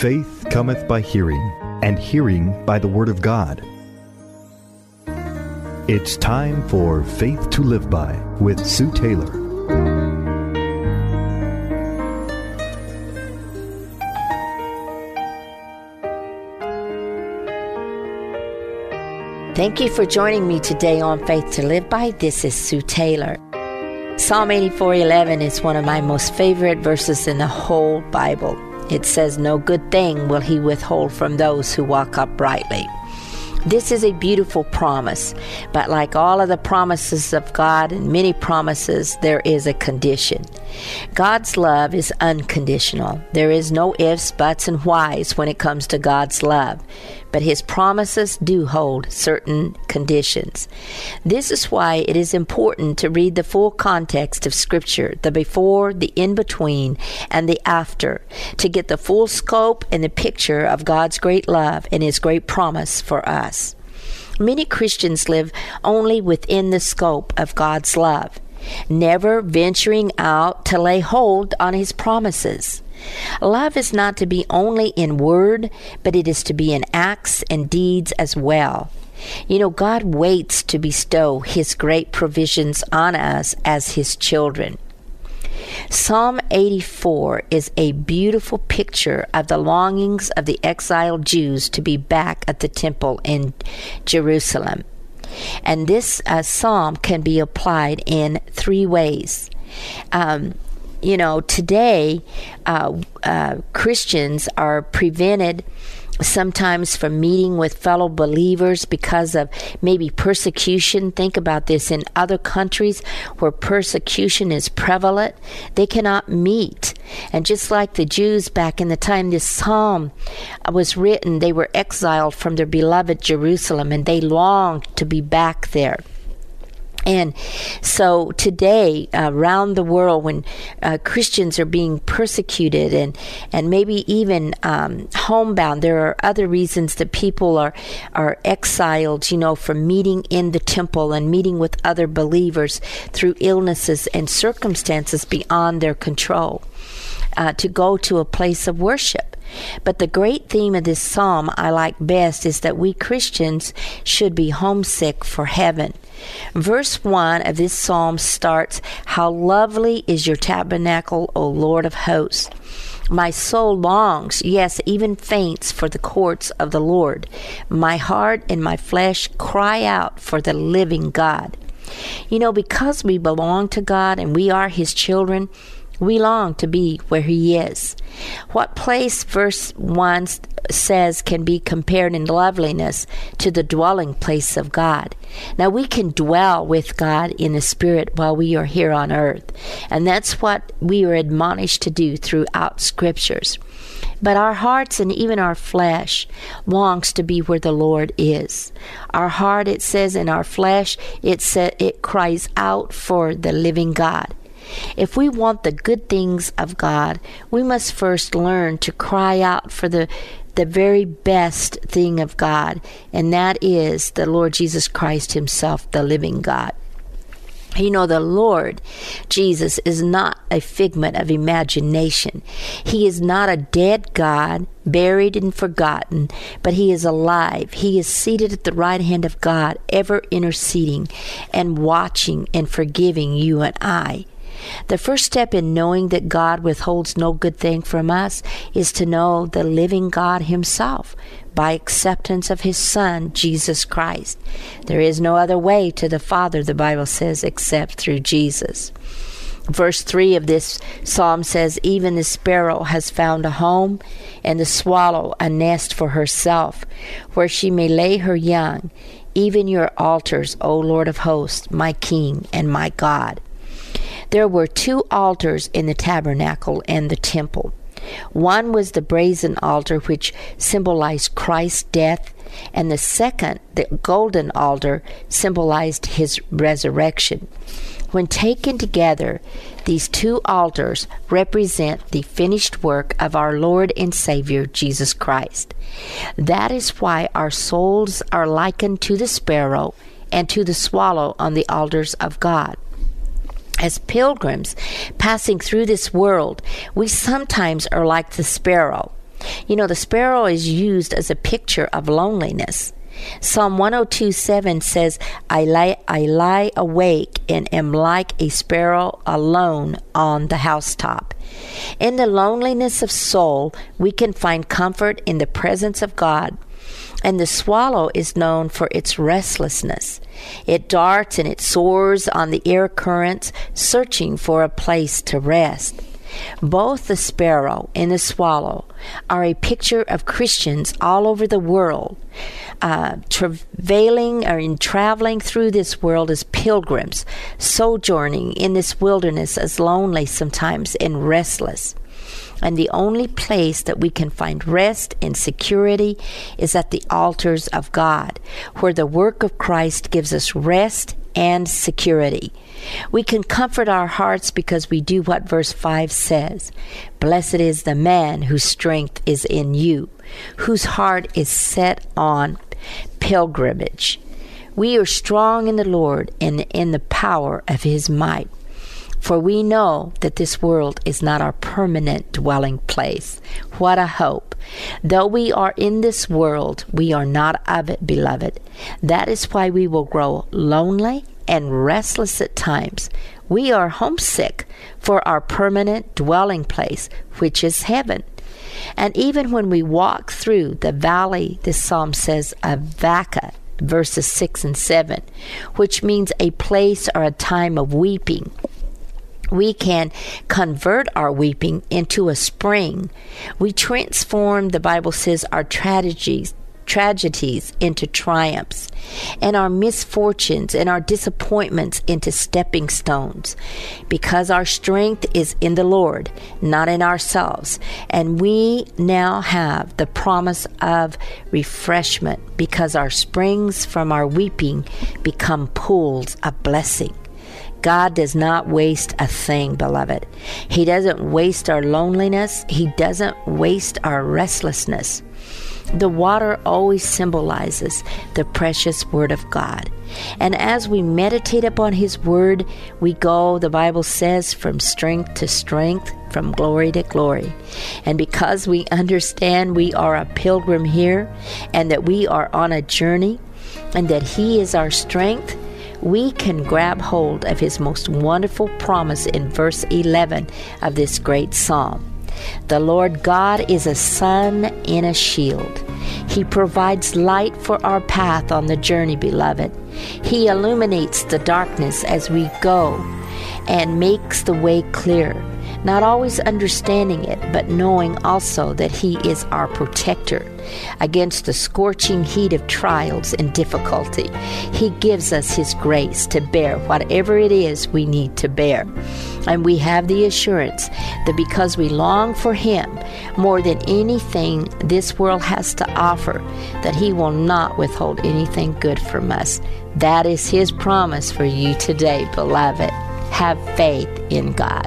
Faith cometh by hearing, and hearing by the Word of God. It's time for Faith to Live By with Sue Taylor. Thank you for joining me today on Faith to Live By. This is Sue Taylor. Psalm 84:11 is one of my most favorite verses in the whole Bible. It says, "No good thing will he withhold from those who walk uprightly." This is a beautiful promise, but like all of the promises of God and many promises, there is a condition. God's love is unconditional. There is no ifs, buts, and whys when it comes to God's love, but His promises do hold certain conditions. This is why it is important to read the full context of Scripture, the before, the in-between, and the after, to get the full scope and the picture of God's great love and His great promise for us. Many Christians live only within the scope of God's love, never venturing out to lay hold on His promises. Love is not to be only in word, but it is to be in acts and deeds as well. You know, God waits to bestow His great provisions on us as His children. Psalm 84 is a beautiful picture of the longings of the exiled Jews to be back at the temple in Jerusalem. And this psalm can be applied in three ways. Today Christians are prevented sometimes from meeting with fellow believers because of maybe persecution. Think about this. In other countries where persecution is prevalent, they cannot meet. And just like the Jews back in the time this psalm was written, they were exiled from their beloved Jerusalem, and they longed to be back there. And so today, around the world, when Christians are being persecuted and maybe even homebound, there are other reasons that people are exiled, from meeting in the temple and meeting with other believers through illnesses and circumstances beyond their control, to go to a place of worship. But the great theme of this psalm I like best is that we Christians should be homesick for heaven. Verse 1 of this psalm starts, "How lovely is your tabernacle, O Lord of hosts. My soul longs, yes, even faints for the courts of the Lord. My heart and my flesh cry out for the living God." Because we belong to God and we are His children, we long to be where He is. What place, verse 1 says, can be compared in loveliness to the dwelling place of God? Now, we can dwell with God in the Spirit while we are here on earth. And that's what we are admonished to do throughout Scriptures. But our hearts and even our flesh longs to be where the Lord is. Our heart, it says, and our flesh, it cries out for the living God. If we want the good things of God, we must first learn to cry out for the very best thing of God, and that is the Lord Jesus Christ Himself, the living God. The Lord Jesus is not a figment of imagination. He is not a dead God, buried and forgotten, but He is alive. He is seated at the right hand of God, ever interceding and watching and forgiving you and I. The first step in knowing that God withholds no good thing from us is to know the living God Himself by acceptance of His Son, Jesus Christ. There is no other way to the Father, the Bible says, except through Jesus. Verse 3 of this psalm says, "Even the sparrow has found a home, and the swallow a nest for herself, where she may lay her young, even your altars, O Lord of hosts, my King and my God." There were two altars in the tabernacle and the temple. One was the brazen altar, which symbolized Christ's death, and the second, the golden altar, symbolized His resurrection. When taken together, these two altars represent the finished work of our Lord and Savior, Jesus Christ. That is why our souls are likened to the sparrow and to the swallow on the altars of God. As pilgrims passing through this world, we sometimes are like the sparrow. You know, the sparrow is used as a picture of loneliness. Psalm 102:7 says, I lie awake and am like a sparrow alone on the housetop. In the loneliness of soul, we can find comfort in the presence of God. And the swallow is known for its restlessness. It darts and it soars on the air currents, searching for a place to rest. Both the sparrow and the swallow are a picture of Christians all over the world, traveling through this world as pilgrims, sojourning in this wilderness as lonely sometimes and restless. And the only place that we can find rest and security is at the altars of God, where the work of Christ gives us rest and security. We can comfort our hearts because we do what verse 5 says. Blessed is the man whose strength is in you, whose heart is set on pilgrimage. We are strong in the Lord and in the power of his might. For we know that this world is not our permanent dwelling place. What a hope. Though we are in this world, we are not of it, beloved. That is why we will grow lonely and restless at times. We are homesick for our permanent dwelling place, which is heaven. And even when we walk through the valley, this psalm says, Avaca, verses 6 and 7, which means a place or a time of weeping. We can convert our weeping into a spring. We transform, the Bible says, our tragedies into triumphs, and our misfortunes and our disappointments into stepping stones, because our strength is in the Lord, not in ourselves. And we now have the promise of refreshment, because our springs from our weeping become pools of blessing. God does not waste a thing, beloved. He doesn't waste our loneliness. He doesn't waste our restlessness. The water always symbolizes the precious Word of God. And as we meditate upon His Word, we go, the Bible says, from strength to strength, from glory to glory. And because we understand we are a pilgrim here, and that we are on a journey, and that He is our strength, we can grab hold of His most wonderful promise in verse 11 of this great psalm. The Lord God is a sun and a shield. He provides light for our path on the journey, beloved. He illuminates the darkness as we go and makes the way clear, not always understanding it, but knowing also that He is our protector against the scorching heat of trials and difficulty. He gives us His grace to bear whatever it is we need to bear. And we have the assurance that because we long for Him more than anything this world has to offer, that He will not withhold anything good from us. That is His promise for you today, beloved. Have faith in God.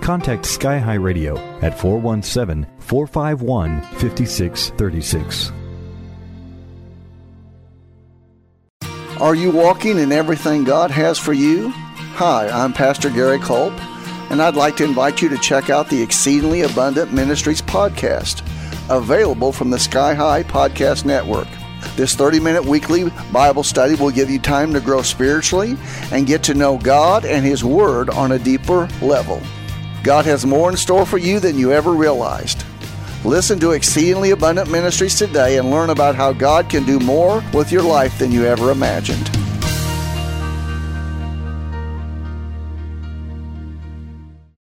contact Sky High Radio at 417-451-5636. Are you walking in everything God has for you? Hi, I'm Pastor Gary Culp, and I'd like to invite you to check out the Exceedingly Abundant Ministries podcast, available from the Sky High Podcast Network. This 30-minute weekly Bible study will give you time to grow spiritually and get to know God and His Word on a deeper level. God has more in store for you than you ever realized. Listen to Exceedingly Abundant Ministries today and learn about how God can do more with your life than you ever imagined.